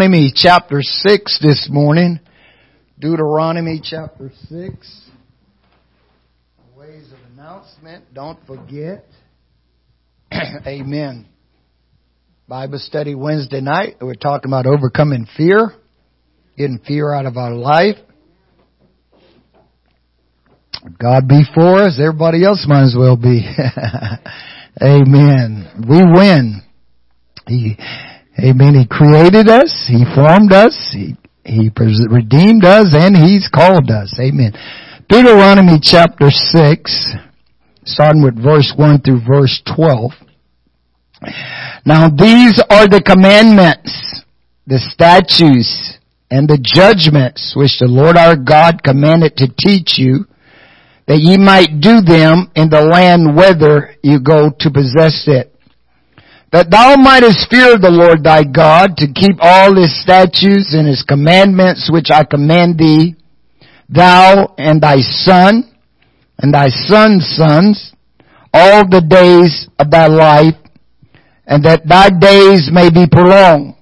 Deuteronomy chapter 6 this morning. Deuteronomy chapter 6. Ways of announcement. Don't forget. Amen. Bible study Wednesday night. We're talking about overcoming fear. Getting fear out of our life. God be for us. Everybody else might as well be. Amen. We win. Amen. He created us. He formed us. He redeemed us, and He's called us. Amen. Deuteronomy chapter 6, starting with verse 1 through verse 12. Now these are the commandments, the statutes, and the judgments which the Lord our God commanded to teach you, that ye might do them in the land whither you go to possess it. That thou mightest fear the Lord thy God, to keep all His statutes and His commandments which I command thee, thou and thy son, and thy son's sons, all the days of thy life, and that thy days may be prolonged.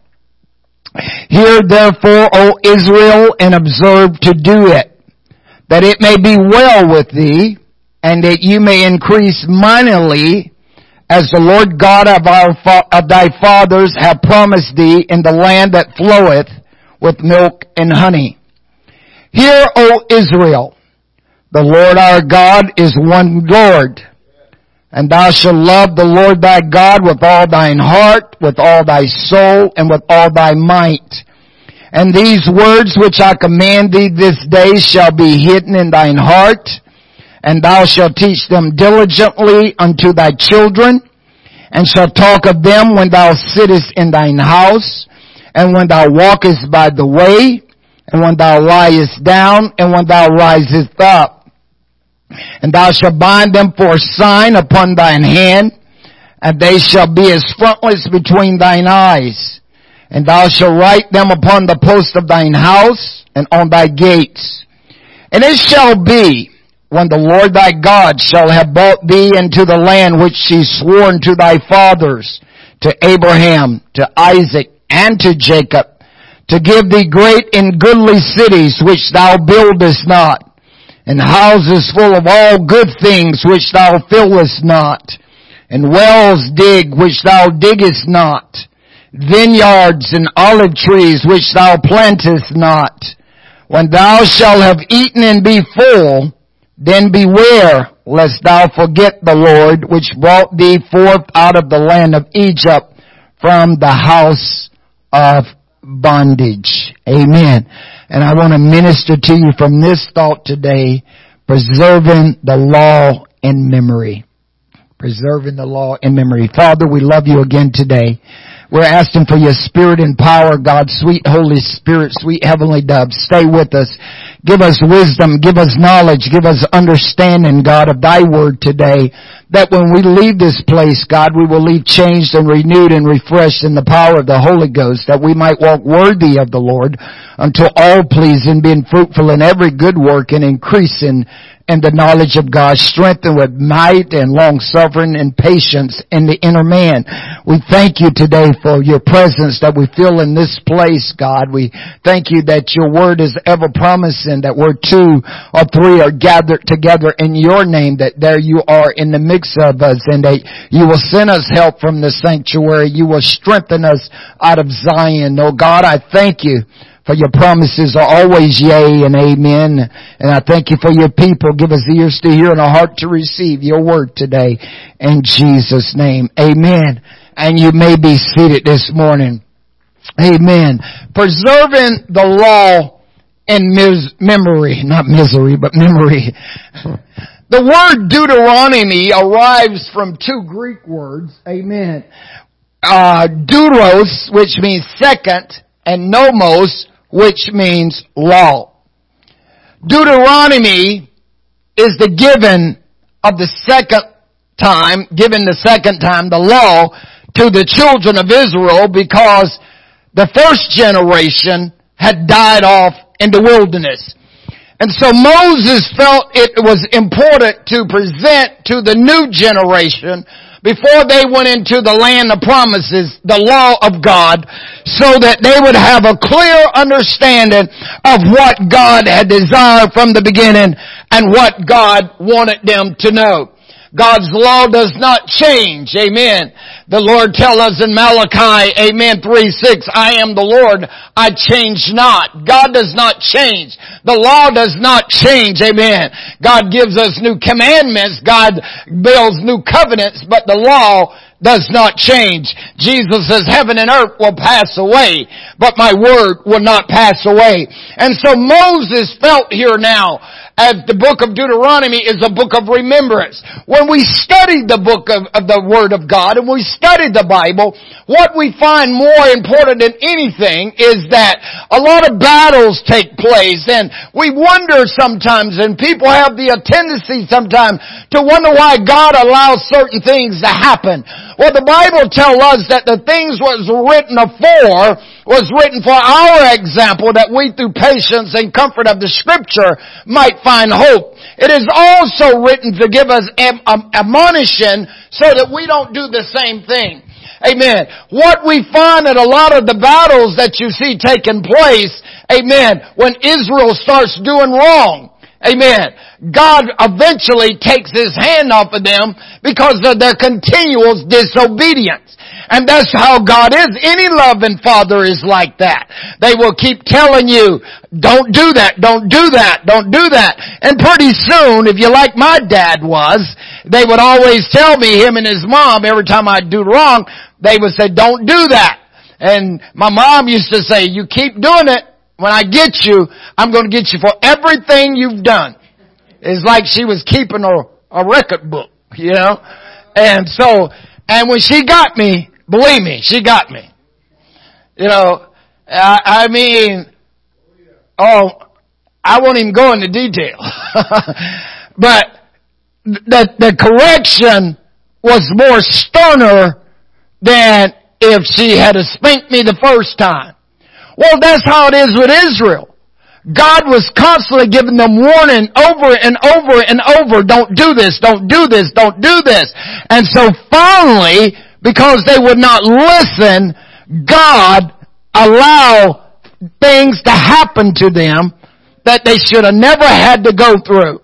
Hear therefore, O Israel, and observe to do it, that it may be well with thee, and that you may increase mightily, as the Lord God of thy fathers have promised thee, in the land that floweth with milk and honey. Hear, O Israel, the Lord our God is one Lord, and thou shalt love the Lord thy God with all thine heart, with all thy soul, and with all thy might. And these words which I command thee this day shall be hidden in thine heart, and thou shalt teach them diligently unto thy children, and shalt talk of them when thou sittest in thine house, and when thou walkest by the way, and when thou liest down, and when thou risest up. And thou shalt bind them for a sign upon thine hand, and they shall be as frontlets between thine eyes. And thou shalt write them upon the post of thine house, and on thy gates. And it shall be, when the Lord thy God shall have brought thee into the land which He swore to thy fathers, to Abraham, to Isaac, and to Jacob, to give thee great and goodly cities which thou buildest not, and houses full of all good things which thou fillest not, and wells dig which thou diggest not, vineyards and olive trees which thou plantest not. When thou shalt have eaten and be full, then beware, lest thou forget the Lord, which brought thee forth out of the land of Egypt, from the house of bondage. Amen. And I want to minister to you from this thought today, preserving the law in memory. Preserving the law in memory. Father, we love you again today. We're asking for your Spirit and power, God, sweet Holy Spirit, sweet Heavenly Dove. Stay with us. Give us wisdom. Give us knowledge. Give us understanding, God, of thy word today. That when we leave this place, God, we will leave changed and renewed and refreshed in the power of the Holy Ghost, that we might walk worthy of the Lord unto all pleasing, being fruitful in every good work and increasing in the knowledge of God, strengthened with might and long-suffering and patience in the inner man. We thank you today for your presence that we feel in this place, God. We thank you that your word is ever promising, that where two or three are gathered together in your name, that there you are in the midst of us, and that you will send us help from the sanctuary. You will strengthen us out of Zion. Oh God, I thank you, for your promises are always yea and amen. And I thank you for your people. Give us ears to hear and a heart to receive your word today. In Jesus' name, amen. And you may be seated this morning. Amen. Preserving the law in memory. Not misery, but memory. The word Deuteronomy arrives from two Greek words. Amen. Deuteros, which means second, and nomos, which means law. Deuteronomy is the giving of the second time, the law to the children of Israel, because the first generation had died off in the wilderness. And so Moses felt it was important to present to the new generation before they went into the land of promises, the law of God, so that they would have a clear understanding of what God had desired from the beginning and what God wanted them to know. God's law does not change. Amen. The Lord tells us in Malachi, amen, 3:6, I am the Lord, I change not. God does not change. The law does not change. Amen. God gives us new commandments. God builds new covenants, but the law does not change. Jesus says, heaven and earth will pass away, but my word will not pass away. And so Moses felt here now, as the book of Deuteronomy is a book of remembrance. When we study the book of the Word of God, and we study the Bible, what we find more important than anything is that a lot of battles take place, and we wonder sometimes, and people have the tendency sometimes to wonder why God allows certain things to happen. Well, the Bible tells us that the things was written for our example, that we through patience and comfort of the Scripture might find hope. It is also written to give us admonition so that we don't do the same thing. Amen. What we find in a lot of the battles that you see taking place, amen, when Israel starts doing wrong, amen, God eventually takes His hand off of them because of their continual disobedience. And that's how God is. Any loving father is like that. They will keep telling you, don't do that, don't do that, don't do that. And pretty soon, if you're like my dad was, they would always tell me, him and his mom, every time I'd do wrong, they would say, don't do that. And my mom used to say, you keep doing it, when I get you, I'm going to get you for everything you've done. It's like she was keeping a record book, you know. And when she got me, believe me, she got me. You know, I mean, I won't even go into detail. But the correction was more sterner than if she had spanked me the first time. Well, that's how it is with Israel. God was constantly giving them warning over and over and over. Don't do this, don't do this, don't do this. And so finally, because they would not listen, God allowed things to happen to them that they should have never had to go through.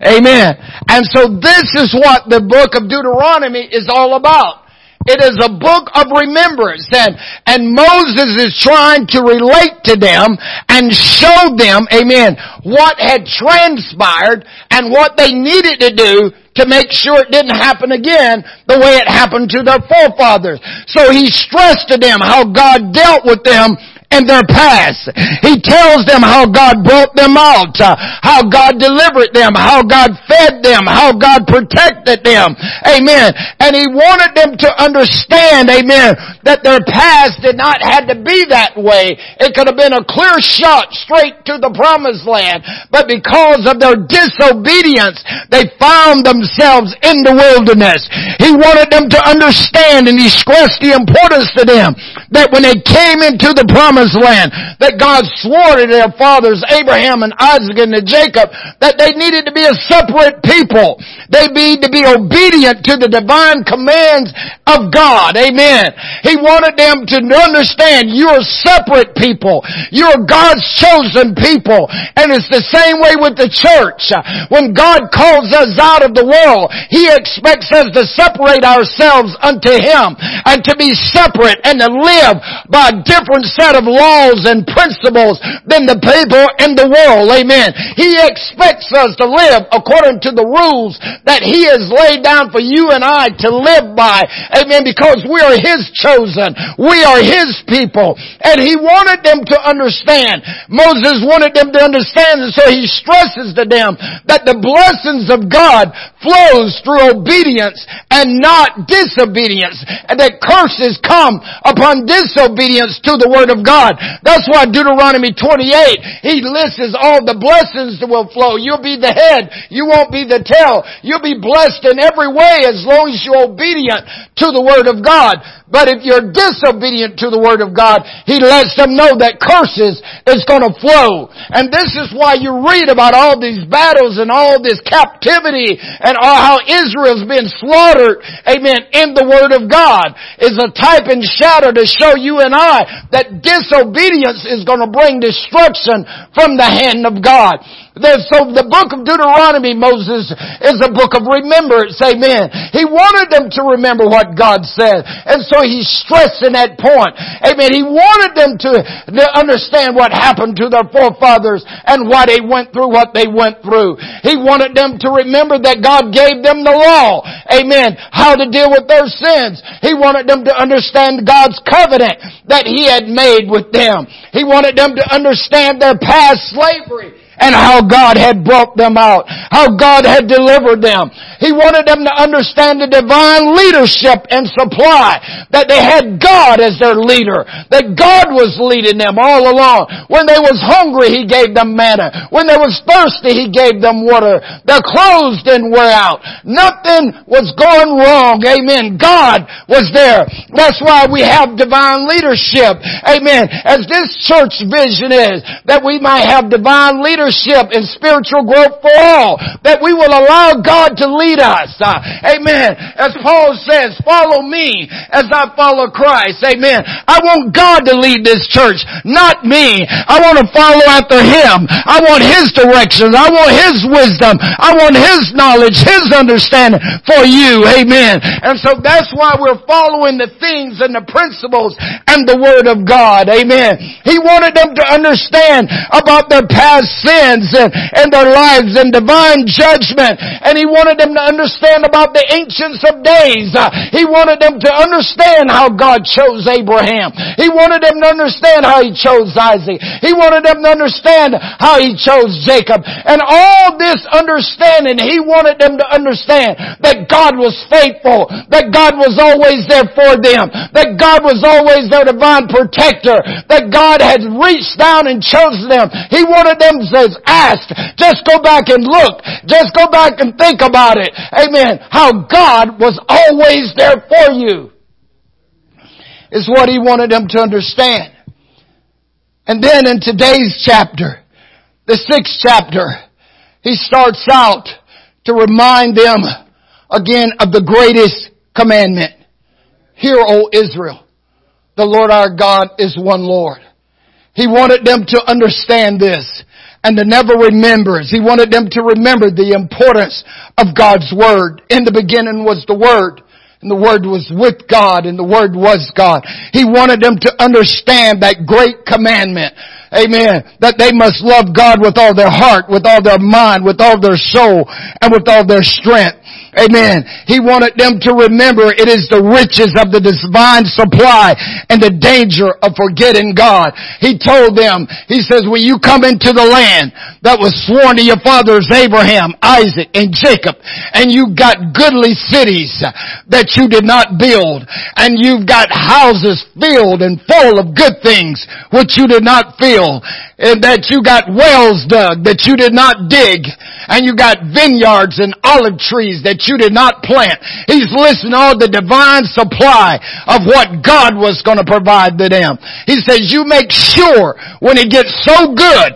Amen. And so this is what the book of Deuteronomy is all about. It is a book of remembrance, and Moses is trying to relate to them and show them, amen, what had transpired and what they needed to do to make sure it didn't happen again the way it happened to their forefathers. So he stressed to them how God dealt with them in their past. He tells them how God brought them out, how God delivered them, how God fed them, how God protected them. Amen. And he wanted them to understand, amen, that their past did not have to be that way. It could have been a clear shot straight to the promised land. But because of their disobedience, they found themselves in the wilderness. He wanted them to understand, and he stressed the importance to them, that when they came into the promised land that God swore to their fathers Abraham and Isaac and to Jacob, that they needed to be a separate people. They need to be obedient to the divine commands of God. Amen. He wanted them to understand you're separate people. You're God's chosen people. And it's the same way with the church. When God calls us out of the world, He expects us to separate ourselves unto Him and to be separate and to live by a different set of laws and principles than the people in the world. Amen. He expects us to live according to the rules that He has laid down for you and I to live by. Amen. Because we are His chosen. We are His people. And He wanted them to understand. Moses wanted them to understand, and so he stresses to them that the blessings of God flows through obedience and not disobedience, and that curses come upon disobedience to the Word of God. That's why Deuteronomy 28, he lists all the blessings that will flow. You'll be the head. You won't be the tail. You'll be blessed in every way as long as you're obedient to the Word of God. But if you're disobedient to the Word of God, he lets them know that curses It's going to flow. And this is why you read about all these battles and all this captivity and all how Israel's been slaughtered, amen, in the Word of God. It's a type and shadow to show you and I that disobedience is going to bring destruction from the hand of God. So the book of Deuteronomy, Moses, is a book of remembrance, amen. He wanted them to remember what God said. And so he's stressing that point, amen. He wanted them to understand what happened to their forefathers and why they went through what they went through. He wanted them to remember that God gave them the law, amen, how to deal with their sins. He wanted them to understand God's covenant that he had made with them. He wanted them to understand their past slavery and how God had brought them out, how God had delivered them. He wanted them to understand the divine leadership and supply, that they had God as their leader, that God was leading them all along. When they was hungry, He gave them manna. When they was thirsty, He gave them water. Their clothes didn't wear out. Nothing was going wrong, amen. God was there. That's why we have divine leadership, amen. As this church vision is, that we might have divine leadership and spiritual growth for all, that we will allow God to lead us, amen. As Paul says, follow me as I follow Christ, amen. I want God to lead this church, not me. I want to follow after Him. I want His directions. I want His wisdom. I want His knowledge, His understanding for you, amen. And so that's why we're following the things and the principles and the Word of God, amen. He wanted them to understand about their past sins and their lives and divine judgment. And He wanted them to understand about the ancients of days. He wanted them to understand how God chose Abraham. He wanted them to understand how He chose Isaac. He wanted them to understand how He chose Jacob. And all this understanding, He wanted them to understand that God was faithful, that God was always there for them, that God was always their divine protector, that God had reached down and chosen them. He wanted them to ask, just go back and look, just go back and think about it, amen, how God was always there for you is what He wanted them to understand. And then in today's chapter, the 6th chapter, He starts out to remind them again of the greatest commandment. Hear, O Israel, the Lord our God is one Lord. He wanted them to understand this and to never remember it. He wanted them to remember the importance of God's Word. In the beginning was the Word, and the Word was with God, and the Word was God. He wanted them to understand that great commandment, amen, that they must love God with all their heart, with all their mind, with all their soul, and with all their strength. Amen. He wanted them to remember it is the riches of the divine supply and the danger of forgetting God. He told them, He says, when you come into the land that was sworn to your fathers Abraham, Isaac, and Jacob, and you got goodly cities that you did not build, and you've got houses filled and full of good things which you did not fill, and that you got wells dug that you did not dig, and you got vineyards and olive trees that you did not plant. He's listing all the divine supply of what God was going to provide to them. He says, you make sure when it gets so good,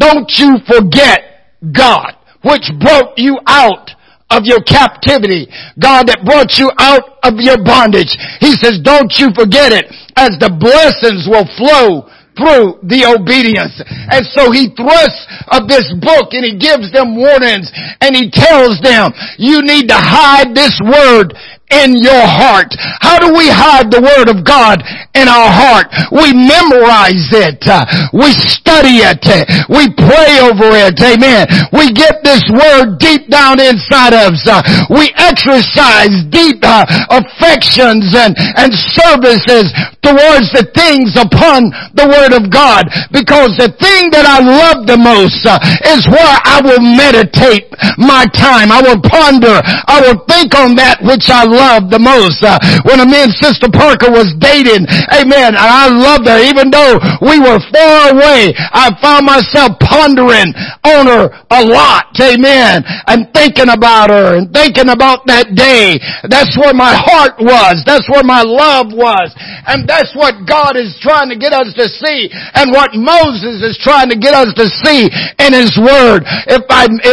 don't you forget God, which brought you out of your captivity. God that brought you out of your bondage. He says, don't you forget it, as the blessings will flow through the obedience. And so He thrusts of this book and He gives them warnings and He tells them, you need to hide this word in your heart. How do we hide the Word of God in our heart? We memorize it. We study it. We pray over it. Amen. We get this Word deep down inside of us. We exercise deep affections and services towards the things upon the Word of God, because the thing that I love the most is where I will meditate my time. I will ponder. I will think on that which I love. loved the most. When me and Sister Parker was dating, amen, and I loved her, even though we were far away, I found myself pondering on her a lot, amen, and thinking about her and thinking about that day. That's where my heart was. That's where my love was. And that's what God is trying to get us to see, and what Moses is trying to get us to see in his word. If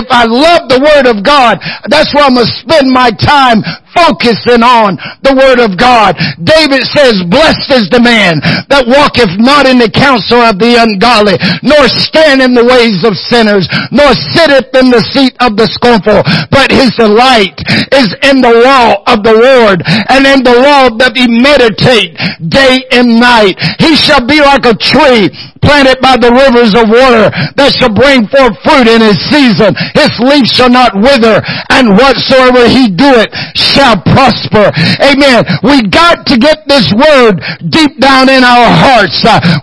I love the word of God, that's where I'm going to spend my time focusing on the word of God. David says, blessed is the man that walketh not in the counsel of the ungodly, nor stand in the ways of sinners, nor sitteth in the seat of the scornful, but his delight is in the law of the Lord, and in the law that he meditate day and night. He shall be like a tree planted by the rivers of water, that shall bring forth fruit in his season. His leaf shall not wither, and whatsoever he doeth shall prosper. Amen. We got to get this word deep down in our hearts.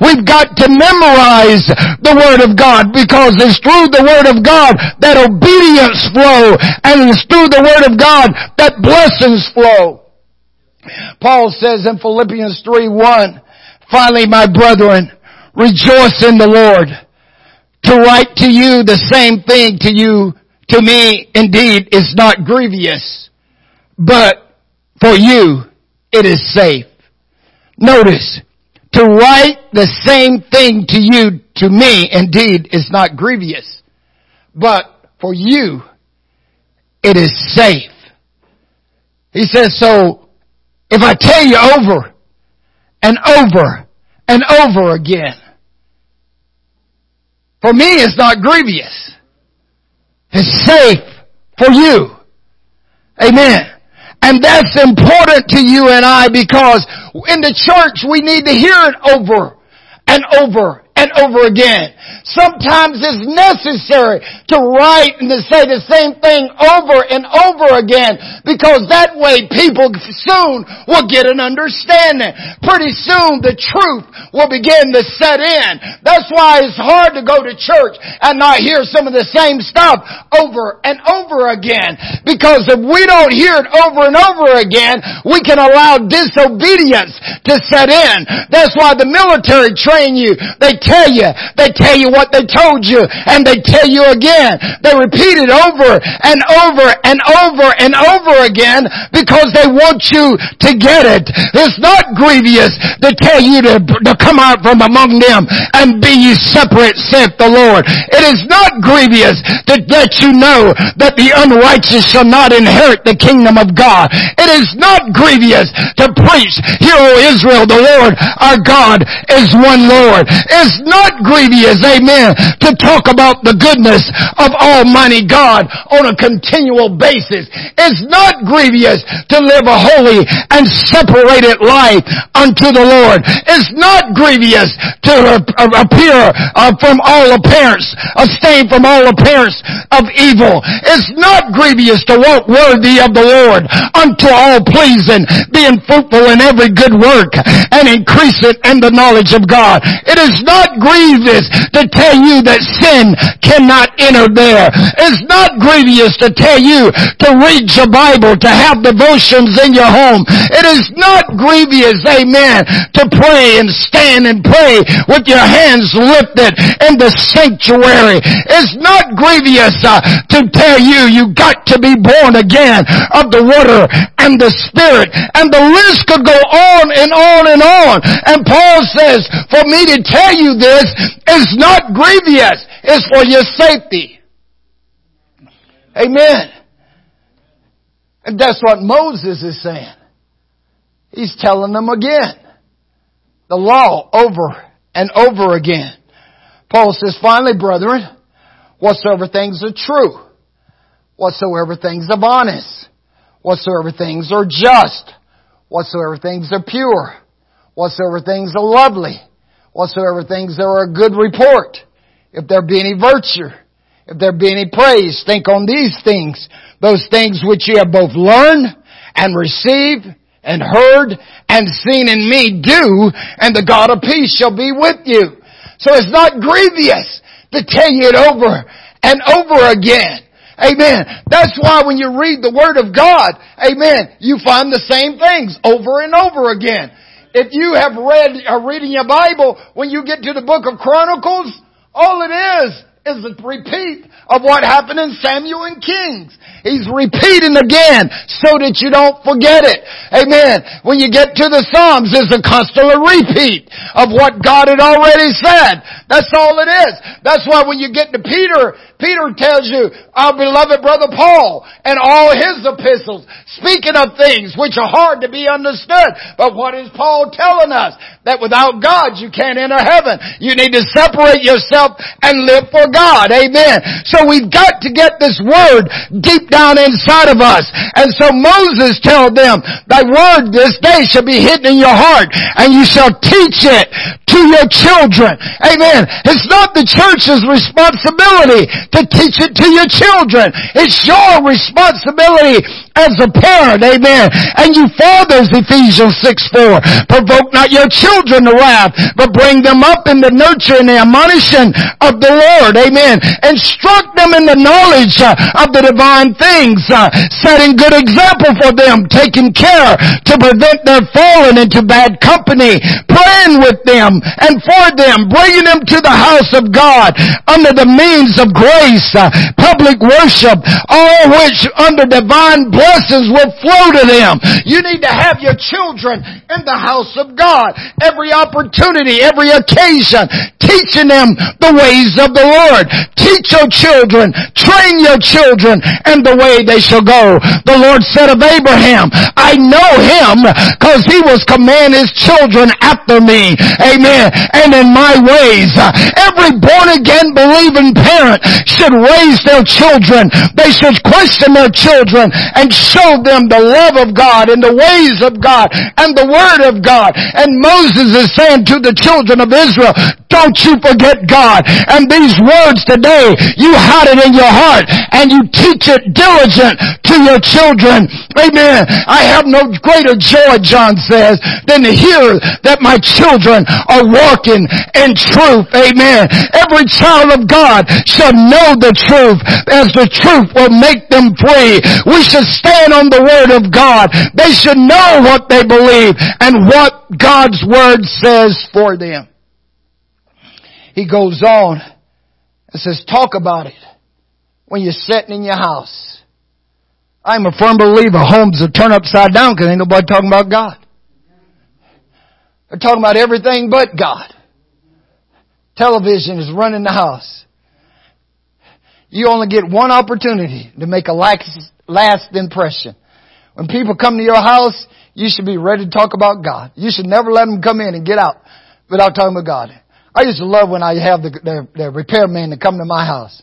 We've got to memorize the word of God, because it's through the word of God that obedience flow, and it's through the word of God that blessings flow. Paul says in Philippians 3:1, finally, my brethren, rejoice in the Lord. To write to you the same thing to you, to me, indeed, is not grievous, but for you it is safe. Notice, to write the same thing to you, to me, indeed, is not grievous, but for you it is safe. He says, so if I tell you over and over and over again, for me it's not grievous. It's safe for you. Amen. And that's important to you and I, because in the church we need to hear it over and over and over again. Sometimes it's necessary to write and to say the same thing over and over again, because that way people soon will get an understanding. Pretty soon the truth will begin to set in. That's why it's hard to go to church and not hear some of the same stuff over and over again, because if we don't hear it over and over again, we can allow disobedience to set in. That's why the military train you. They tell you what they told you, and they tell you again. They repeat it over and over and over and over again, because they want you to get it. It's not grievous to tell you to come out from among them and be ye separate, saith the Lord. It is not grievous to let you know that the unrighteous shall not inherit the kingdom of God. It is not grievous to preach, Hear, O Israel, the Lord our God is one Lord. It's not grievous, amen, to talk about the goodness of Almighty God on a continual basis. It's not grievous to live a holy and separated life unto the Lord. It's not grievous to appear from all appearance, abstain from all appearance of evil. It's not grievous to walk worthy of the Lord unto all pleasing, being fruitful in every good work and increasing in the knowledge of God. It is not grievous to tell you that sin cannot enter there. It's not grievous to tell you to read your Bible, to have devotions in your home. It is not grievous, amen, to pray and stand and pray with your hands lifted in the sanctuary. It's not grievous to tell you you got to be born again of the water and the Spirit. And the list could go on and on and on. And Paul says, for me to tell you this is not grievous. It's for your safety. Amen. And that's what Moses is saying. He's telling them again the law over and over again. Paul says, finally, brethren, whatsoever things are true, whatsoever things are honest, whatsoever things are just, whatsoever things are pure, whatsoever things are lovely, whatsoever things there are a good report, if there be any virtue, if there be any praise, think on these things, those things which ye have both learned and received and heard and seen in me do, and the God of peace shall be with you. So it's not grievous to tell you it over and over again. Amen. That's why when you read the Word of God, amen, you find the same things over and over again. If you have read or reading your Bible, when you get to the book of Chronicles, all it is a repeat of what happened in Samuel and Kings. He's repeating again so that you don't forget it. Amen. When you get to the Psalms, it's a constant repeat of what God had already said. That's all it is. That's why when you get to Peter, Peter tells you, our beloved brother Paul and all his epistles, speaking of things which are hard to be understood. But what is Paul telling us? That without God, you can't enter heaven. You need to separate yourself and live for God. Amen. So we've got to get this word deep down inside of us. And so Moses told them, thy word this day shall be hidden in your heart, and you shall teach it to your children. Amen. It's not the church's responsibility to teach it to your children. It's your responsibility as a parent, amen. And you fathers, Ephesians 6:4, provoke not your children to wrath, but bring them up in the nurture and the admonition of the Lord, amen. Instruct them in the knowledge of the divine things, setting good example for them, taking care to prevent their falling into bad company, praying with them and for them, bringing them to the house of God under the means of grace, public worship, all which under divine blessings will flow to them. You need to have your children in the house of God. Every opportunity, every occasion, teaching them the ways of the Lord. Teach your children, train your children in the way they shall go. The Lord said of Abraham, I know him because he was command his children after me. Amen. And in my ways, every born again believing parent should raise their children. They should question their children and show them the love of God and the ways of God and the word of God. And Moses is saying to the children of Israel, don't you forget God. And these words today, you hide it in your heart and you teach it diligent to your children. Amen. I have no greater joy, John says, than to hear that my children are walking in truth. Amen. Every child of God shall know the truth, as the truth will make them free. We should stand on the word of God. They should know what they believe and what God's word says for them. He goes on and says, talk about it when you're sitting in your house. I'm a firm believer homes will turn upside down because ain't nobody talking about God. They're talking about everything but God. Television is running the house. You only get one opportunity to make a last impression. When people come to your house, you should be ready to talk about God. You should never let them come in and get out without talking about God. I used to love when I have the repairman to come to my house.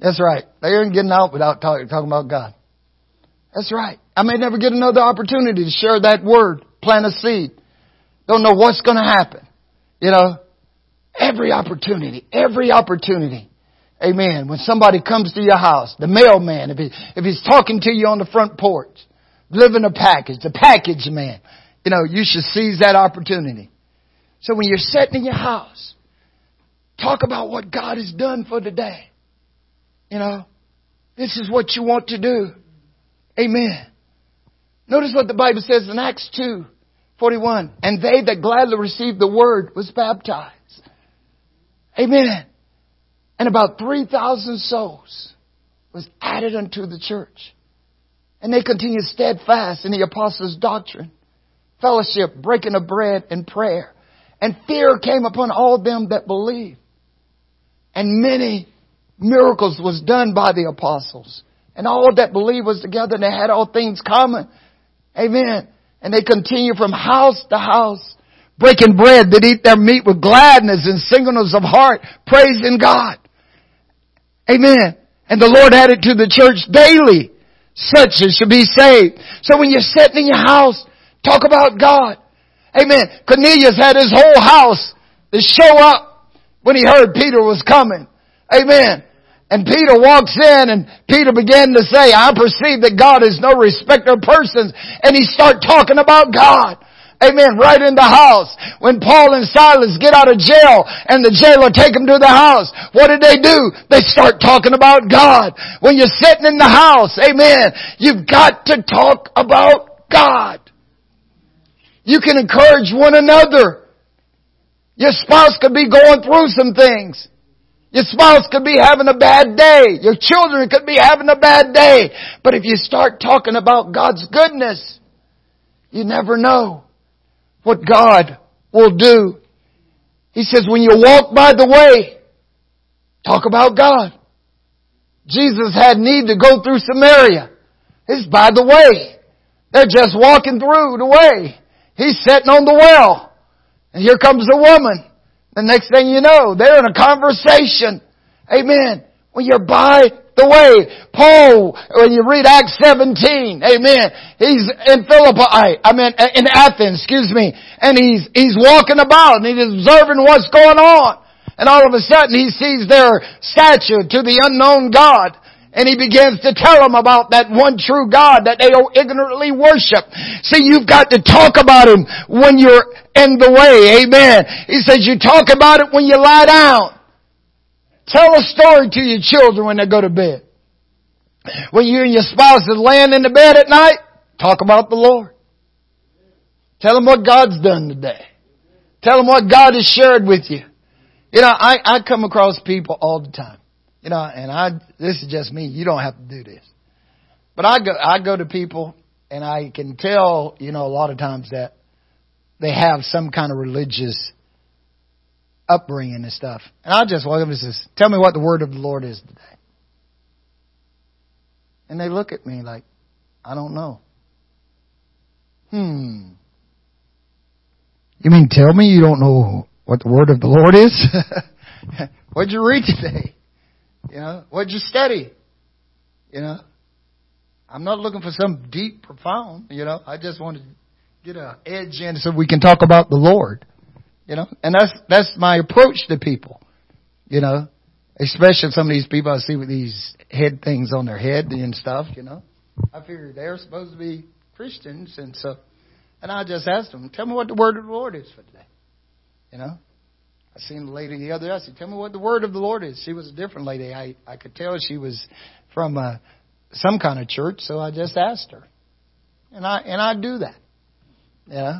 That's right. They aren't getting out without talking about God. That's right. I may never get another opportunity to share that word, plant a seed. Don't know what's going to happen. You know, every opportunity. Amen. When somebody comes to your house, the mailman, if he's talking to you on the front porch, delivering a package, the package man, you know, you should seize that opportunity. So when you're sitting in your house, talk about what God has done for the day. You know, this is what you want to do. Amen. Notice what the Bible says in Acts 2:41. And they that gladly received the word was baptized. Amen. And about 3,000 souls was added unto the church. And they continued steadfast in the apostles' doctrine, fellowship, breaking of bread, and prayer. And fear came upon all them that believed. And many miracles was done by the apostles. And all that believed was together, and they had all things common. Amen. And they continued from house to house, breaking bread, that eat their meat with gladness and singleness of heart, praising God. Amen. And the Lord added to the church daily such as should be saved. So when you're sitting in your house, talk about God. Amen. Cornelius had his whole house to show up when he heard Peter was coming. Amen. And Peter walks in and Peter began to say, I perceive that God is no respecter of persons. And he started talking about God. Amen. Right in the house. When Paul and Silas get out of jail and the jailer take them to the house, what do? They start talking about God. When you're sitting in the house, amen, you've got to talk about God. You can encourage one another. Your spouse could be going through some things. Your spouse could be having a bad day. Your children could be having a bad day. But if you start talking about God's goodness, you never know what God will do. He says, when you walk by the way, talk about God. Jesus had need to go through Samaria. It's by the way. They're just walking through the way. He's sitting on the well. And here comes the woman. The next thing you know, they're in a conversation. Amen. When you're by the way. Paul, when you read Acts 17, amen, he's in Athens, and he's walking about and he's observing what's going on. And all of a sudden he sees their statue to the unknown God. And he begins to tell them about that one true God that they ignorantly worship. See, you've got to talk about Him when you're in the way. Amen. He says you talk about it when you lie down. Tell a story to your children when they go to bed. When you and your spouse is laying in the bed at night, talk about the Lord. Tell them what God's done today. Tell them what God has shared with you. You know, I come across people all the time. You know, and this is just me. You don't have to do this. But I go to people and I can tell, you know, a lot of times that they have some kind of religious upbringing and stuff. And I just walk up and says, tell me what the word of the Lord is today. And they look at me like, I don't know. You mean tell me you don't know what the word of the Lord is? What'd you read today? You know, what'd you study? You know, I'm not looking for some deep, profound, you know, I just want to get an edge in so we can talk about the Lord, you know, and that's my approach to people, you know, especially some of these people I see with these head things on their head and stuff, you know, I figure they're supposed to be Christians. And so, and I just asked them, tell me what the word of the Lord is for today, you know. I seen the lady the other day. I said, tell me what the word of the Lord is. She was a different lady. I could tell she was from some kind of church, so I just asked her. And I do that. You know?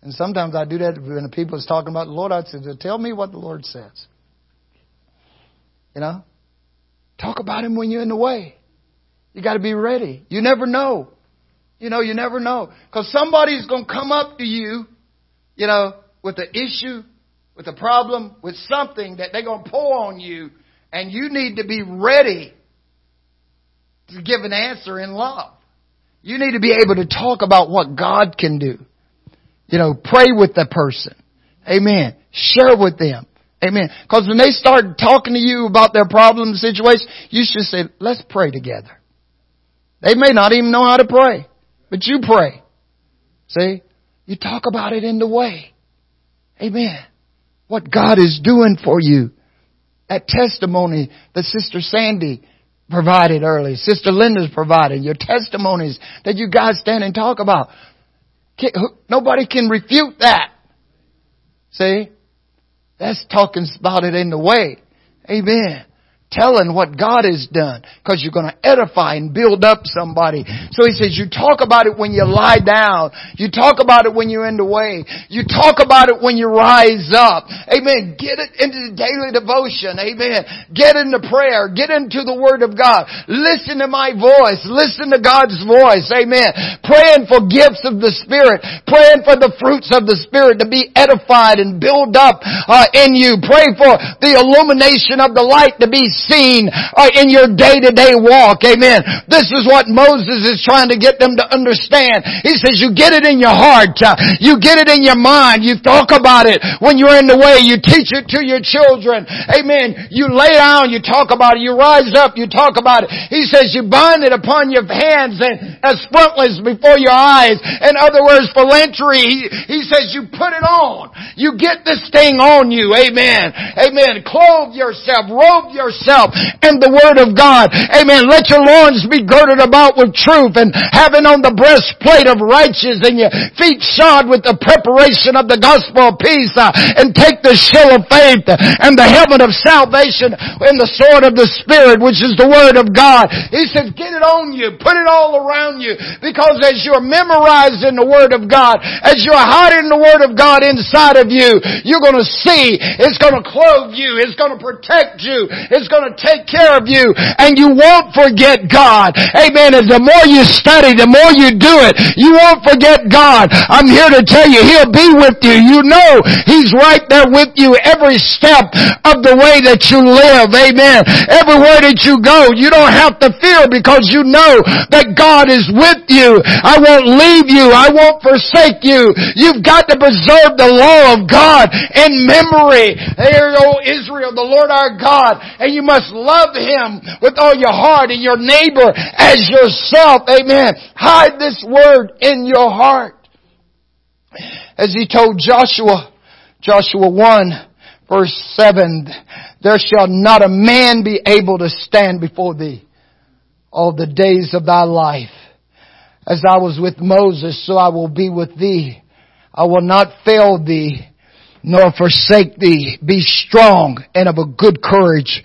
And sometimes I do that when the people is talking about the Lord. I said, tell me what the Lord says. You know? Talk about Him when you're in the way. You got to be ready. You never know. You know, you never know. Because somebody's going to come up to you, you know, with an issue, with a problem, with something that they're going to pour on you, and you need to be ready to give an answer in love. You need to be able to talk about what God can do. You know, pray with the person. Amen. Share with them. Amen. Because when they start talking to you about their problem situation, you should say, let's pray together. They may not even know how to pray, but you pray. See? You talk about it in the way. Amen. What God is doing for you. That testimony that Sister Sandy provided earlier, Sister Linda's provided, your testimonies that you guys stand and talk about. Nobody can refute that. See? That's talking about it in the way. Amen. Telling what God has done. Because you're going to edify and build up somebody. So he says you talk about it when you lie down. You talk about it when you're in the way. You talk about it when you rise up. Amen. Get it into the daily devotion. Amen. Get into prayer. Get into the Word of God. Listen to my voice. Listen to God's voice. Amen. Praying for gifts of the Spirit. Praying for the fruits of the Spirit to be edified and build up in you. Pray for the illumination of the light to be seen in your day-to-day walk. Amen. This is what Moses is trying to get them to understand. He says you get it in your heart. You get it in your mind. You talk about it when you're in the way. You teach it to your children. Amen. You lay down. You talk about it. You rise up. You talk about it. He says you bind it upon your hands and as frontlets before your eyes. In other words, philanthropy. He says you put it on. You get this thing on you. Amen. Amen. Clothe yourself. Robe yourself. yourself and the Word of God. Amen. Let your loins be girded about with truth, and having on the breastplate of righteousness, and your feet shod with the preparation of the gospel of peace, and take the shield of faith, and the helmet of salvation, and the sword of the Spirit, which is the Word of God. He says, get it on you. Put it all around you. Because as you're memorizing the Word of God, as you're hiding the Word of God inside of you, you're going to see. It's going to clothe you. It's going to protect you. It's going to take care of you. And you won't forget God. Amen. And the more you study, the more you do it, you won't forget God. I'm here to tell you, He'll be with you. You know He's right there with you every step of the way that you live. Amen. Everywhere that you go, you don't have to fear because you know that God is with you. I won't leave you. I won't forsake you. You've got to preserve the law of God in memory. Hear, O Israel, the Lord our God, and you must love Him with all your heart and your neighbor as yourself. Amen. Hide this word in your heart. As He told Joshua, Joshua 1, verse 7, there shall not a man be able to stand before thee all the days of thy life. As I was with Moses, so I will be with thee. I will not fail thee, nor forsake thee. Be strong and of a good courage.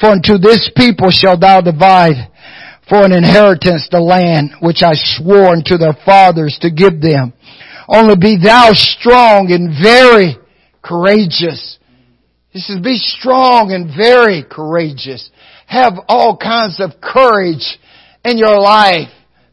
For unto this people shalt thou divide for an inheritance the land which I swore unto their fathers to give them. Only be thou strong and very courageous. He says, be strong and very courageous. Have all kinds of courage in your life.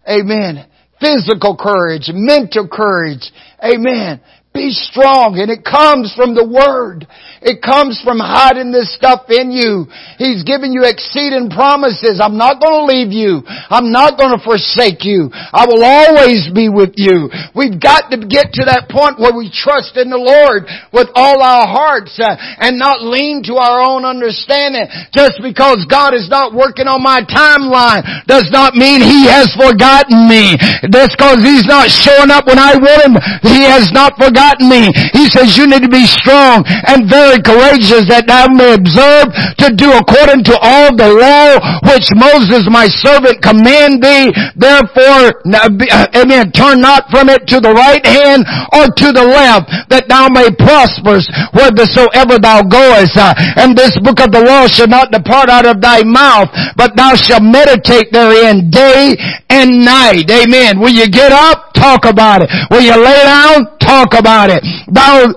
Amen. Physical courage, mental courage. Amen. Be strong. And it comes from the Word. It comes from hiding this stuff in you. He's giving you exceeding promises. I'm not going to leave you. I'm not going to forsake you. I will always be with you. We've got to get to that point where we trust in the Lord with all our hearts and not lean to our own understanding. Just because God is not working on my timeline does not mean He has forgotten me. That's because He's not showing up when I want Him. He has not forgotten me. He says you need to be strong and very courageous that thou may observe to do according to all the law which Moses my servant command thee. Therefore, amen, turn not from it to the right hand or to the left that thou may prosper whithersoever thou goest. And this book of the law shall not depart out of thy mouth, but thou shalt meditate therein day and night. Amen. Will you get up? Talk about it. Will you lay down? Talk about it.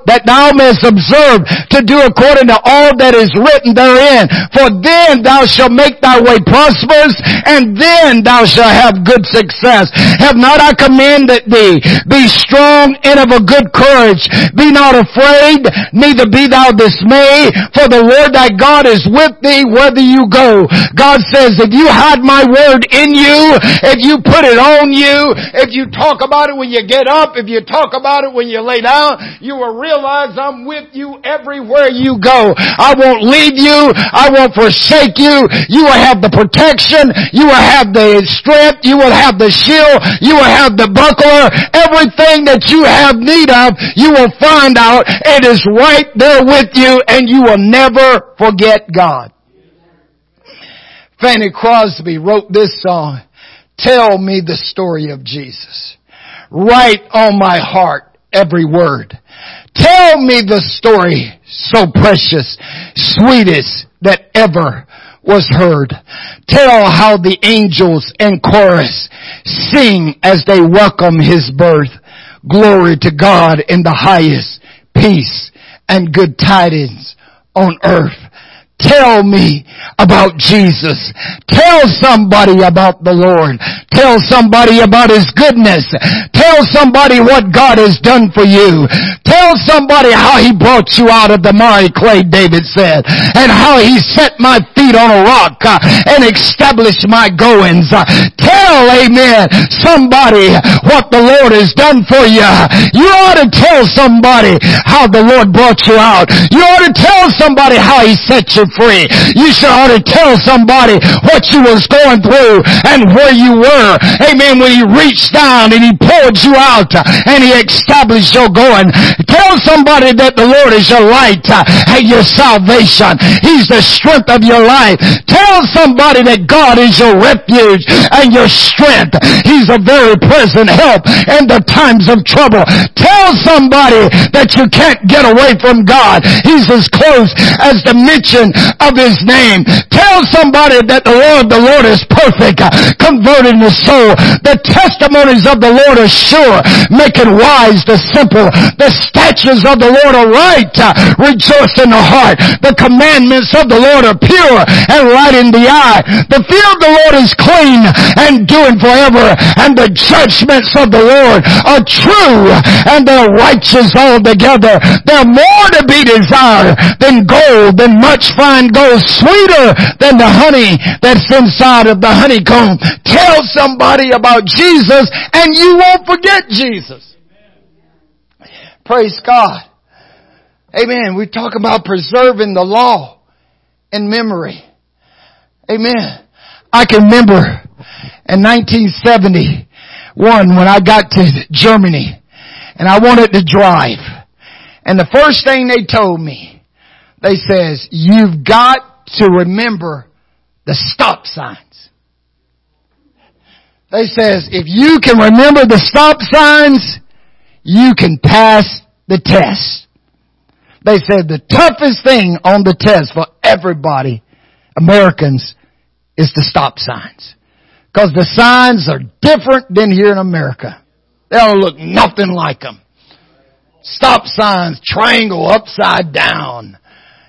That thou mayest observe to do according to all that is written therein. For then thou shalt make thy way prosperous, and then thou shalt have good success. Have not I commanded thee? Be strong and of a good courage. Be not afraid, neither be thou dismayed, for the Lord thy God is with thee whether you go. God says, if you hide my word in you, if you put it on you, if you talk about it when you get up, if you talk about it when you lay down, you will realize I'm with you everywhere you go. I won't leave you. I won't forsake you. You will have the protection. You will have the strength. You will have the shield. You will have the buckler. Everything that you have need of, you will find out it is right there with you, and you will never forget God. Fanny Crosby wrote this song, "Tell Me the Story of Jesus." Write on my heart every word. Tell me the story so precious, sweetest that ever was heard. Tell how the angels in chorus sing as they welcome His birth. Glory to God in the highest, peace and good tidings on earth. Tell me about Jesus. Tell somebody about the Lord. Tell somebody about His goodness. Tell somebody what God has done for you. Tell somebody how He brought you out of the miry clay, David said, and how He set my feet on a rock and established my goings. Tell, amen, somebody what the Lord has done for you. You ought to tell somebody how the Lord brought you out. You ought to tell somebody how He set you free. You should ought to tell somebody what you was going through and where you were. Amen. When He reached down and He poured you out and He established your going. Tell somebody that the Lord is your light and your salvation. He's the strength of your life. life. Tell somebody that God is your refuge and your strength. He's a very present help in the times of trouble. Tell somebody that you can't get away from God. He's as close as the mention of his name. Tell somebody that the Lord is perfect, converting the soul. The testimonies of the Lord are sure, making wise the simple. The statutes of the Lord are right, rejoice in the heart. The commandments of the Lord are pure and light in the eye. The fear of the Lord is clean and doing forever, and the judgments of the Lord are true and they're righteous altogether. They're more to be desired than gold, than much fine gold, sweeter than the honey that's inside of the honeycomb. Tell somebody about Jesus and you won't forget Jesus. Praise God. Amen. We talk about preserving the law in memory. Amen. I can remember in 1971 when I got to Germany and I wanted to drive. And the first thing they told me, they says, you've got to remember the stop signs. They says, if you can remember the stop signs, you can pass the test. They said the toughest thing on the test for everybody, Americans, is the stop signs. Because the signs are different than here in America. They don't look nothing like them. Stop signs, triangle, upside down.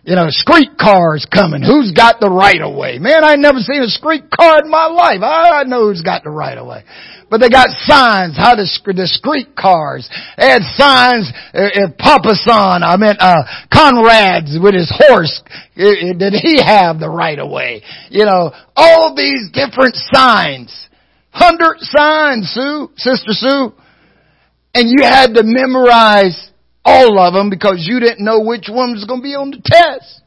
You know, streetcars coming. Who's got the right of way? Man, I ain't never seen a streetcar in my life. I know who's got the right of way. But they got signs, how the street cars. They had signs, Conrad's with his horse, did he have the right of way? You know, all these different signs. 100 signs, Sister Sue. And you had to memorize all of them because you didn't know which one was going to be on the test.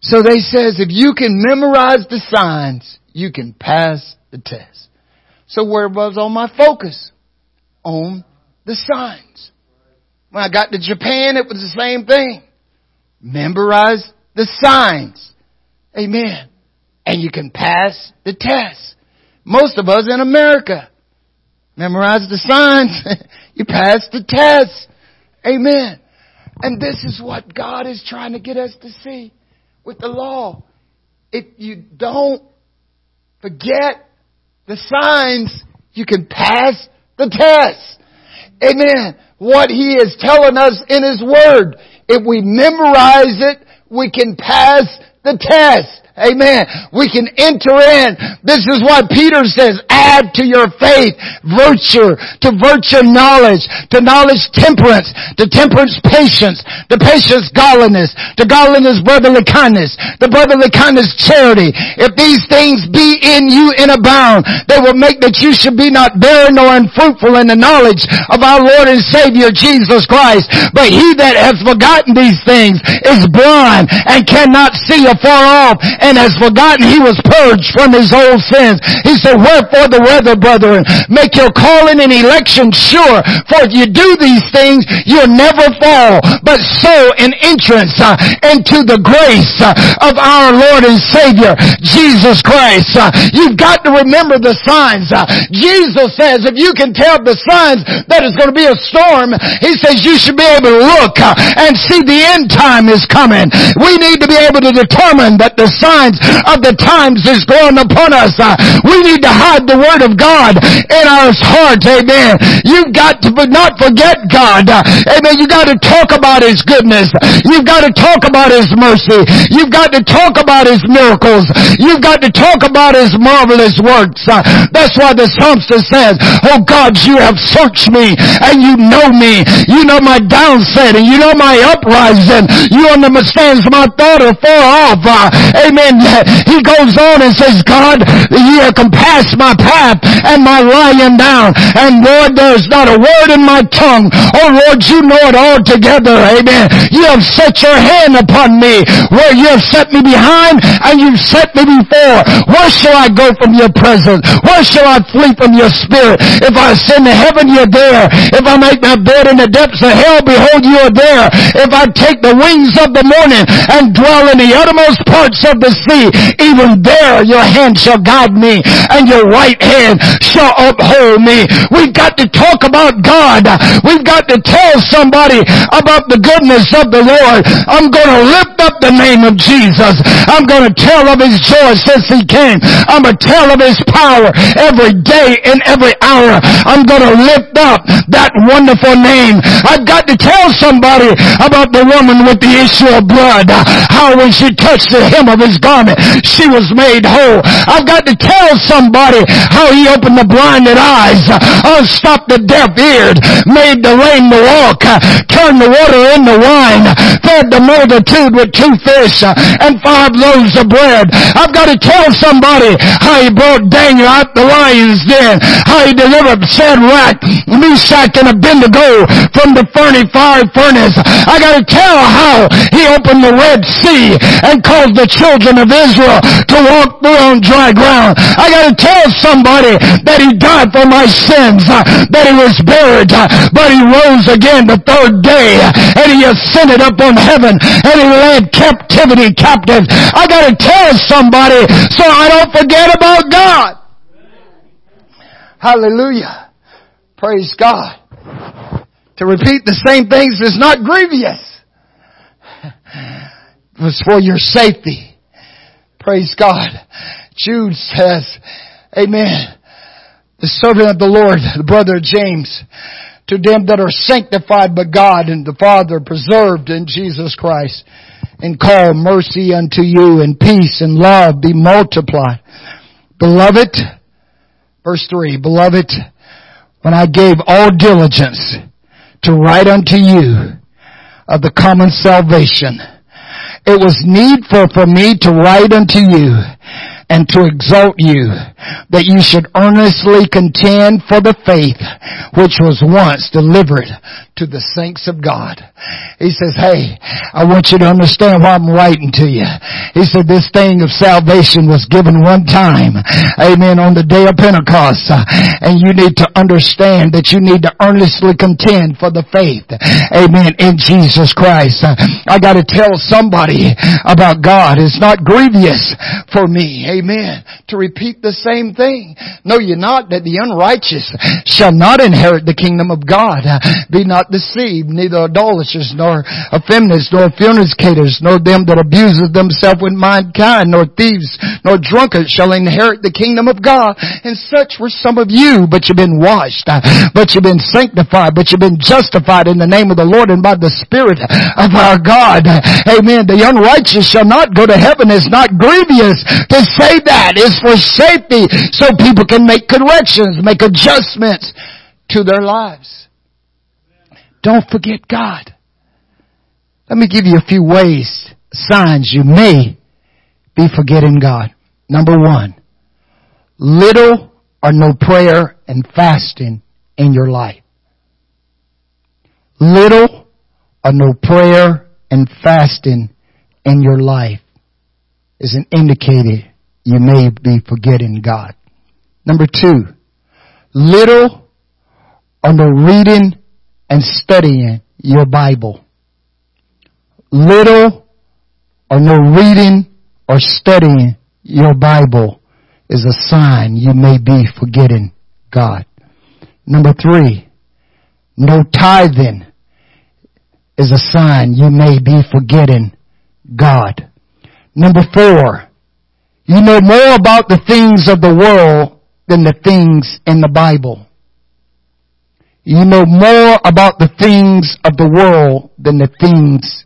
So they says, if you can memorize the signs, you can pass the test. So where was all my focus? On the signs. When I got to Japan, it was the same thing. Memorize the signs. Amen. And you can pass the test. Most of us in America, memorize the signs. You pass the test. Amen. And this is what God is trying to get us to see with the law. If you don't forget the signs, you can pass the test. Amen. What he is telling us in his word. If we memorize it, we can pass the test. Amen. We can enter in. This is why Peter says, add to your faith virtue, to virtue knowledge, to knowledge temperance, to temperance patience, to patience godliness, to godliness brotherly kindness, to brotherly kindness charity. If these things be in you and abound, they will make that you should be not barren nor unfruitful in the knowledge of our Lord and Savior Jesus Christ. But he that has forgotten these things is blind and cannot see afar off, and has forgotten he was purged from his old sins. He said, wherefore the weather, brethren, make your calling and election sure. For if you do these things, you'll never fall, but sow an entrance into the grace of our Lord and Savior, Jesus Christ. You've got to remember the signs. Jesus says, if you can tell the signs that it's going to be a storm, he says you should be able to look and see the end time is coming. We need to be able to determine that the signs of the times is growing upon us. We need to hide the word of God in our hearts. Amen. You've got to not forget God. Amen. You got to talk about his goodness. You've got to talk about his mercy. You've got to talk about his miracles. You've got to talk about his marvelous works. That's why the psalmist says, oh God, you have searched me and you know me. You know my downsetting. You know my uprising. You understand my thought afar off. Amen. Amen. He goes on and says, God, you have compassed my path and my lying down. And Lord, there's not a word in my tongue. Oh Lord, you know it all together. Amen. You have set your hand upon me, where you have set me behind and you've set me before. Where shall I go from your presence? Where shall I flee from your spirit? If I ascend to heaven, you're there. If I make my bed in the depths of hell, behold, you are there. If I take the wings of the morning and dwell in the uttermost parts of the sea, even there your hand shall guide me and your right hand shall uphold me. We've got to talk about God. We've got to tell somebody about the goodness of the Lord. I'm going to lift up the name of Jesus. I'm going to tell of his joy since he came. I'm going to tell of his power every day and every hour. I'm going to lift up that wonderful name. I've got to tell somebody about the woman with the issue of blood, how when she touched the hem of his garment, she was made whole. I've got to tell somebody how he opened the blinded eyes, unstopped the deaf-eared, made the lame to walk, turned the water into wine, fed the multitude with 2 fish and 5 loaves of bread. I've got to tell somebody how he brought Daniel out the lion's den, how he delivered Shadrach, Meshach, and Abednego from the furnace. I got to tell how he opened the Red Sea and caused the children of Israel to walk through on dry ground. I got to tell somebody that he died for my sins, that he was buried, but he rose again the 3rd day, and he ascended up on heaven, and he led captivity captive. I got to tell somebody so I don't forget about God. Hallelujah. Praise God. To repeat the same things is not grievous. It was for your safety. Praise God. Jude says, amen, the servant of the Lord, the brother of James, to them that are sanctified by God and the Father, preserved in Jesus Christ, and call mercy unto you, and peace and love be multiplied. Beloved, verse 3, beloved, when I gave all diligence to write unto you of the common salvation, it was needful for me to write unto you and to exhort you that you should earnestly contend for the faith which was once delivered to the saints of God. He says, hey, I want you to understand why I'm writing to you. He said, this thing of salvation was given one time, amen, on the day of Pentecost. And you need to understand that you need to earnestly contend for the faith, amen, in Jesus Christ. I got to tell somebody about God. It's not grievous for me, amen, to repeat the same thing. Know ye not that the unrighteous shall not inherit the kingdom of God? Be not deceived, neither idolaters, nor effeminates, nor fornicators, nor them that abuseth themselves with mankind, nor thieves, nor drunkards shall inherit the kingdom of God. And such were some of you, but you've been washed, but you've been sanctified, but you've been justified in the name of the Lord and by the Spirit of our God. Amen. The unrighteous shall not go to heaven. It's not grievous to say that. It's for safety, so people can make corrections, make adjustments to their lives. Don't forget God. Let me give you a few ways, signs you may be forgetting God. Number 1, little or no prayer and fasting in your life. Little or no prayer and fasting in your life is an indicator you may be forgetting God. Number 2, little or no reading and studying your Bible. Little or no reading or studying your Bible is a sign you may be forgetting God. Number 3, no tithing is a sign you may be forgetting God. Number 4, you know more about the things of the world than the things in the Bible. You know more about the things of the world than the things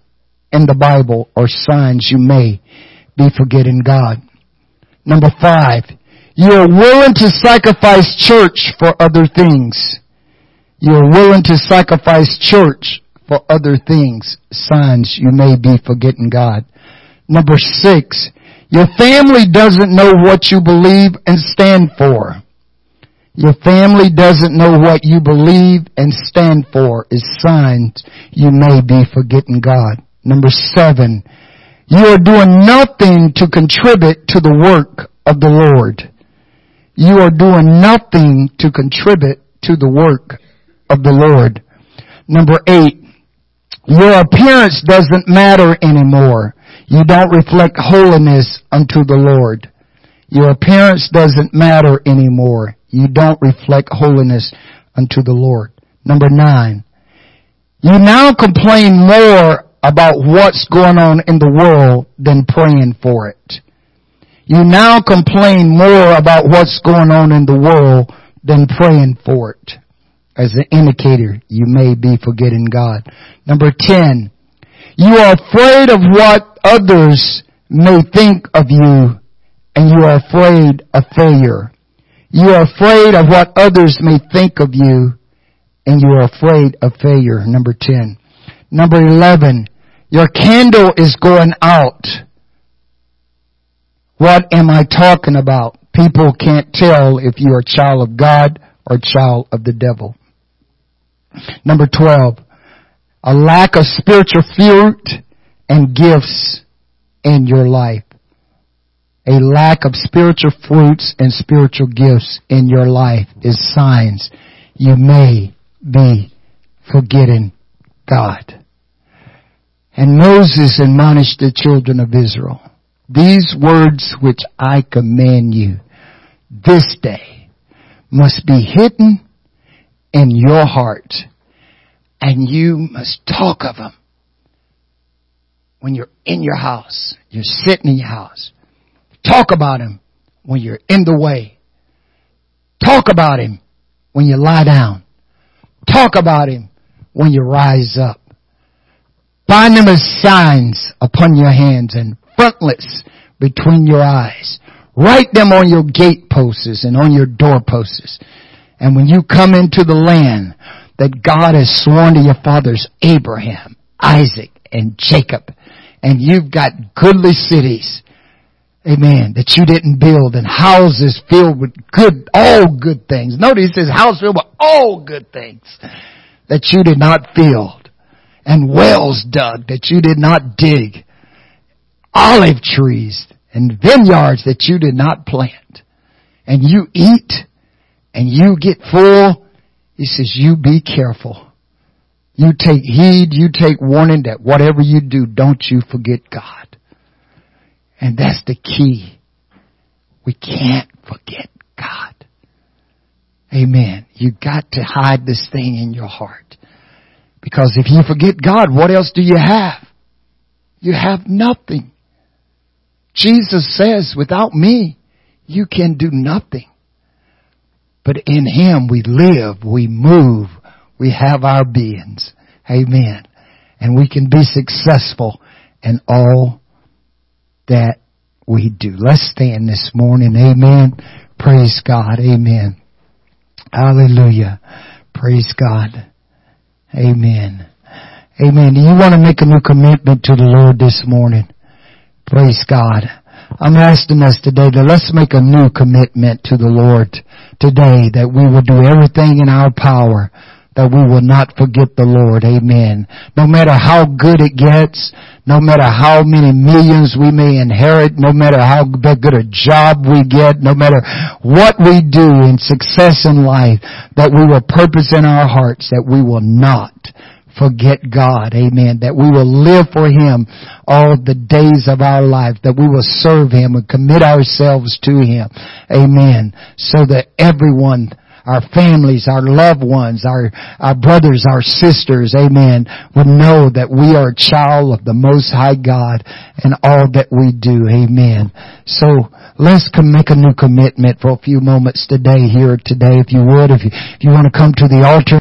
in the Bible are signs you may be forgetting God. Number 5, you are willing to sacrifice church for other things. You are willing to sacrifice church for other things. Signs you may be forgetting God. Number 6, Your family doesn't know what you believe and stand for. Your family doesn't know what you believe and stand for is signs you may be forgetting God. Number 7, you are doing nothing to contribute to the work of the Lord. You are doing nothing to contribute to the work of the Lord. Number 8, your appearance doesn't matter anymore. You don't reflect holiness unto the Lord. Your appearance doesn't matter anymore. You don't reflect holiness unto the Lord. Number 9, you now complain more about what's going on in the world than praying for it. You now complain more about what's going on in the world than praying for it. As an indicator, you may be forgetting God. Number 10, you are afraid of what others may think of you, and you are afraid of failure. You are afraid of what others may think of you, and you are afraid of failure. Number 10. Number 11, your candle is going out. What am I talking about? People can't tell if you are a child of God or a child of the devil. Number 12, a lack of spiritual fruit and gifts in your life. A lack of spiritual fruits and spiritual gifts in your life is signs you may be forgetting God. And Moses admonished the children of Israel, "These words which I command you this day must be hidden in your heart, and you must talk of them when you're in your house, you're sitting in your house. Talk about him when you're in the way. Talk about him when you lie down. Talk about him when you rise up. Bind them as signs upon your hands and frontlets between your eyes. Write them on your gateposts and on your doorposts. And when you come into the land that God has sworn to your fathers Abraham, Isaac, and Jacob, and you've got goodly cities, amen, that you didn't build, and houses filled with all good things. Notice it says house filled with all good things that you did not build, and wells dug that you did not dig, olive trees and vineyards that you did not plant. And you eat and you get full. He says, you be careful. You take heed, you take warning that whatever you do, don't you forget God. And that's the key. We can't forget God. Amen. You got to hide this thing in your heart. Because if you forget God, what else do you have? You have nothing. Jesus says, without me, you can do nothing. But in Him we live, we move, we have our beings. Amen. And we can be successful in all that we do. Let's stand this morning. Amen. Praise God. Amen. Hallelujah. Praise God. Amen. Amen. Do you want to make a new commitment to the Lord this morning? Praise God. I'm asking us today that let's make a new commitment to the Lord today, that we will do everything in our power, that we will not forget the Lord. Amen. No matter how good it gets, no matter how many millions we may inherit, no matter how good a job we get, no matter what we do in success in life, that we will purpose in our hearts that we will not forget God. Amen. That we will live for Him all the days of our life. That we will serve Him and commit ourselves to Him. Amen. So that everyone, our families, our loved ones, our brothers, our sisters, amen, would know that we are a child of the Most High God in all that we do, amen. So let's make a new commitment for a few moments today, here today, if you would, if you want to come to the altar.